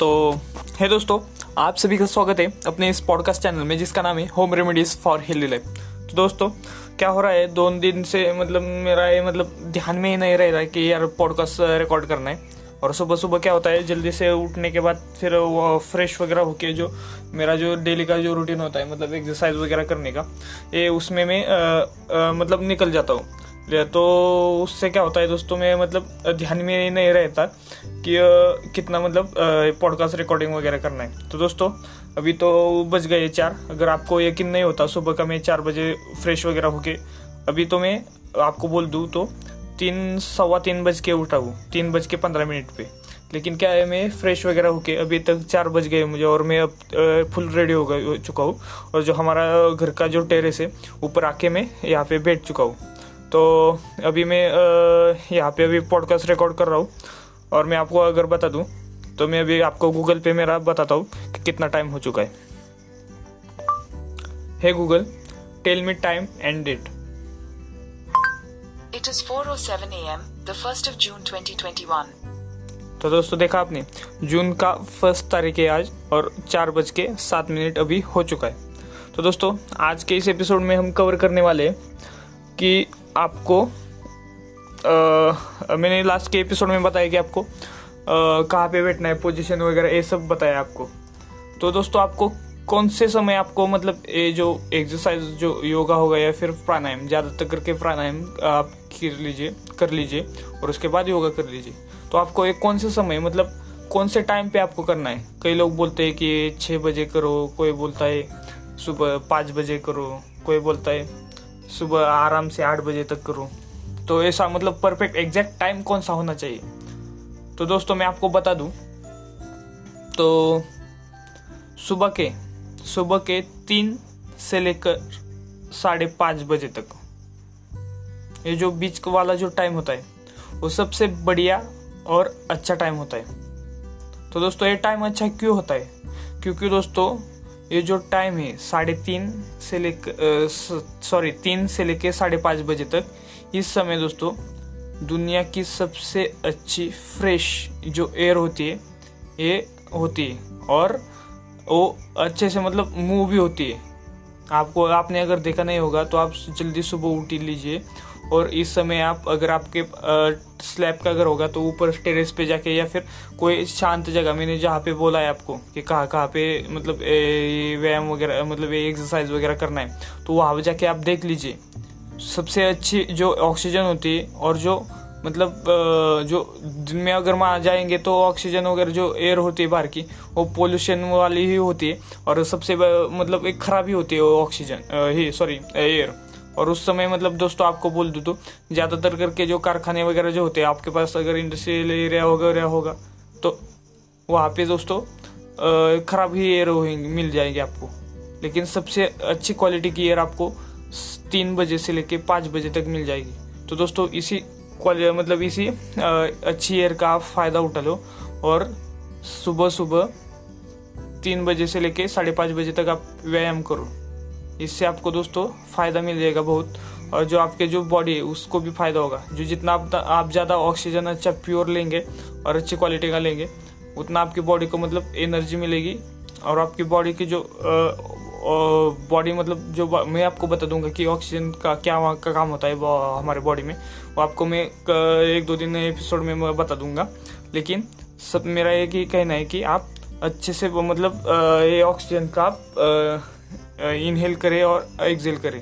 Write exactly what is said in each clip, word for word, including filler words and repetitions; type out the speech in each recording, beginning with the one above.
तो हे दोस्तों, आप सभी का स्वागत है अपने इस पॉडकास्ट चैनल में जिसका नाम है home remedies for healthy life. तो दोस्तों क्या हो रहा है, दो दिन से मतलब मेरा ये मतलब ध्यान में ही नहीं रह रहा है कि यार पॉडकास्ट रिकॉर्ड करना है। और सुबह सुबह क्या होता है, जल्दी से उठने के बाद फिर वो फ्रेश वगैरह होके जो मेरा जो डेली का जो रूटीन होता है मतलब एक्सरसाइज वगैरह करने का, ये उसमें मैं मतलब निकल जाता हूँ। तो उससे क्या होता है दोस्तों, मैं मतलब ध्यान में नहीं रहता कि कितना मतलब पॉडकास्ट रिकॉर्डिंग वगैरह करना है। तो दोस्तों अभी तो बज गए चार। अगर आपको यकीन नहीं होता, सुबह का मैं चार बजे फ्रेश वगैरह होके, अभी तो मैं आपको बोल दूँ तो तीन सवा तीन बज के उठा हूँ, तीन बज के पंद्रह मिनट पे। लेकिन क्या है, मैं फ्रेश वगैरह होके अभी तक चार बज गए मुझे, और मैं अब फुल रेडी हो गया हो चुका हूँ। और जो हमारा घर का जो टेरेस है ऊपर आके मैं यहाँ पे बैठ चुका हूँ। तो अभी मैं यहाँ पे अभी पॉडकास्ट रिकॉर्ड कर रहा हूँ। और मैं आपको अगर बता दूँ तो मैं अभी आपको गूगल पे मेरा बताता हूँ कि कितना टाइम हो चुका है। Hey Google, tell me time and date. It is four O seven A M the first of June twenty twenty one. तो दोस्तों देखा आपने, जून का फर्स्ट तारीख है आज, और चार बज के सात मिनट अभी हो चुका है। तो दोस्तों आज के इस एपिसोड में हम कवर करने वाले हैं कि आपको आ, मैंने लास्ट के एपिसोड में बताया कि आपको कहाँ पे बैठना है, पोजीशन वगैरह ये सब बताया आपको। तो दोस्तों आपको कौन से समय आपको मतलब ये जो एक्सरसाइज जो योगा होगा या फिर प्राणायाम, ज़्यादातर करके प्राणायाम आप कर लीजिए कर लीजिए और उसके बाद योगा कर लीजिए। तो आपको एक कौन से समय मतलब कौन से टाइम पे आपको करना है। कई लोग बोलते हैं कि छः बजे करो, कोई बोलता है सुबह पाँच बजे करो, कोई बोलता है सुबह आराम से आठ बजे तक करूँ। तो ऐसा मतलब परफेक्ट एग्जैक्ट टाइम कौन सा होना चाहिए, तो दोस्तों मैं आपको बता दूँ तो सुबह के सुबह के तीन से लेकर साढ़े पाँच बजे तक, ये जो बीच वाला जो टाइम होता है वो सबसे बढ़िया और अच्छा टाइम होता है। तो दोस्तों ये टाइम अच्छा क्यों होता है, क्योंकि दोस्तों ये जो टाइम है साढ़े तीन से लेकर सॉरी तीन से लेकर साढ़े पाँच बजे तक, इस समय दोस्तों दुनिया की सबसे अच्छी फ्रेश जो एयर होती है ये होती है, और वो अच्छे से मतलब मूव भी होती है। आपको आपने अगर देखा नहीं होगा तो आप जल्दी सुबह उठ लीजिए, और इस समय आप अगर आपके स्लैब का घर होगा तो ऊपर टेरेस पे जाके या फिर कोई शांत जगह, मैंने जहाँ पे बोला है आपको कि कहाँ कहाँ पे मतलब व्यायाम वगैरह मतलब एक्सरसाइज वगैरह करना है, तो वहाँ जाके आप देख लीजिए। सबसे अच्छी जो ऑक्सीजन होती है, और जो मतलब जो दिन में अगर वहाँ जाएंगे तो ऑक्सीजन वगैरह जो एयर होती है बाहर की वो पोल्यूशन वाली ही होती है, और सबसे मतलब एक खराबी होती है वो ऑक्सीजन ही सॉरी एयर। और उस समय मतलब दोस्तों आपको बोल दूँ तो ज़्यादातर करके जो कारखाने वगैरह जो होते हैं आपके पास, अगर इंडस्ट्रियल एरिया वगैरह होगा तो वहाँ पे दोस्तों ख़राब ही एयर होंगे मिल जाएंगे आपको। लेकिन सबसे अच्छी क्वालिटी की एयर आपको तीन बजे से लेके पाँच बजे तक मिल जाएगी। तो दोस्तों इसी क्वालिटी मतलब इसी अच्छी एयर का आप फ़ायदा उठा लो, और सुबह सुबह तीन बजे से लेके साढ़े पाँच बजे तक आप व्यायाम करो। इससे आपको दोस्तों फ़ायदा मिल जाएगा बहुत, और जो आपके जो बॉडी है उसको भी फ़ायदा होगा। जो जितना आप आप ज़्यादा ऑक्सीजन अच्छा प्योर लेंगे और अच्छी क्वालिटी का लेंगे, उतना आपकी बॉडी को मतलब एनर्जी मिलेगी, और आपकी बॉडी की जो बॉडी मतलब जो मैं आपको बता दूंगा कि ऑक्सीजन का क्या वहाँ का काम होता है हमारे बॉडी में, वो आपको मैं एक दो दिन एपिसोड में मैं बता दूंगा। लेकिन सब मेरा एक ही कहना है कि आप अच्छे से मतलब ये ऑक्सीजन का आप इनहेल करें और एक्सहेल करें,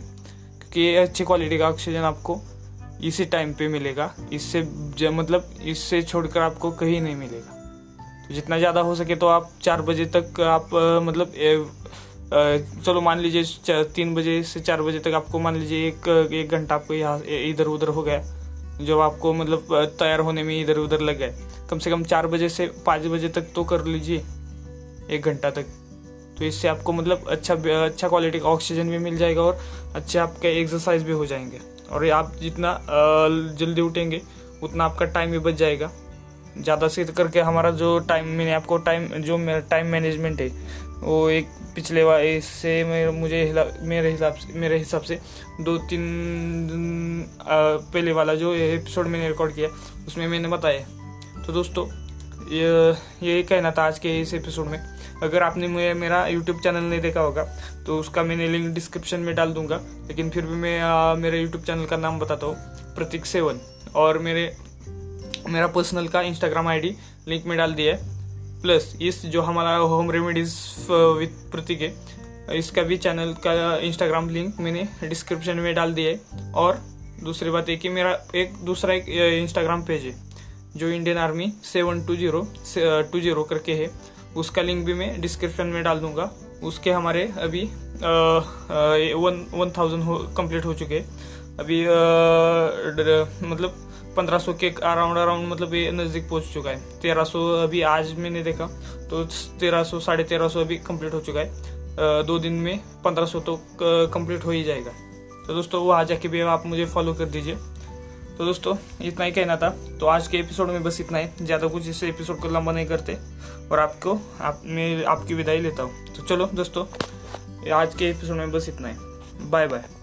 क्योंकि अच्छी क्वालिटी का ऑक्सीजन आपको इसी टाइम पे मिलेगा। इससे मतलब इससे छोड़कर आपको कहीं नहीं मिलेगा। तो जितना ज़्यादा हो सके तो आप चार बजे तक आप आ, मतलब ए, आ, चलो मान लीजिए तीन बजे से चार बजे तक आपको मान लीजिए एक एक घंटा आपको यहाँ इधर उधर हो गया, जब आपको मतलब तैयार होने में इधर उधर लग गए। कम से कम चार बजे से पाँच बजे तक तो कर लीजिए एक घंटा तक। तो इससे आपको मतलब अच्छा अच्छा क्वालिटी का ऑक्सीजन भी मिल जाएगा, और अच्छे आपके एक्सरसाइज भी हो जाएंगे, और आप जितना जल्दी उठेंगे उतना आपका टाइम भी बच जाएगा। ज़्यादा से करके हमारा जो टाइम, मैंने आपको टाइम जो मेरा टाइम मैनेजमेंट है वो एक पिछले बार इससे मुझे मेरे हिसाब से मेरे हिसाब से दो तीन पहले वाला जो एपिसोड मैंने रिकॉर्ड किया उसमें मैंने बताया। तो दोस्तों यही कहना था आज के इस एपिसोड में। अगर आपने मुझे मेरा यूट्यूब चैनल नहीं देखा होगा तो उसका मैंने लिंक डिस्क्रिप्शन में डाल दूंगा, लेकिन फिर भी मैं आ, मेरे यूट्यूब चैनल का नाम बताता हूँ, प्रतीक सेवन, और मेरे मेरा पर्सनल का इंस्टाग्राम आईडी लिंक में डाल दिया है। प्लस इस जो हमारा होम रेमेडीज विद प्रतीक है, इसका भी चैनल का इंस्टाग्राम लिंक मैंने डिस्क्रिप्शन में डाल दिया है। और दूसरी बात है कि मेरा एक दूसरा एक इंस्टाग्राम पेज है जो Indian army seven two zero two zero करके है, उसका लिंक भी मैं डिस्क्रिप्शन में डाल दूंगा। उसके हमारे अभी वन वन थाउजेंड हो कम्प्लीट हो चुके हैं अभी, आ, द, मतलब पंद्रह सौ के अराउंड अराउंड मतलब ये नज़दीक पहुंच चुका है। तेरह सौ अभी आज मैंने देखा तो तेरह सौ साढ़े तेरह सौ अभी कम्प्लीट हो चुका है। आ, दो दिन में पंद्रह सौ तो कम्प्लीट हो ही जाएगा। तो दोस्तों वहाँ जाके भी आप मुझे फॉलो कर दीजिए। तो दोस्तों इतना ही कहना था, तो आज के एपिसोड में बस इतना ही, ज़्यादा कुछ इस एपिसोड को लंबा नहीं करते और आपको आप मैं आपकी विदाई लेता हूँ। तो चलो दोस्तों आज के एपिसोड में बस इतना ही, बाय बाय।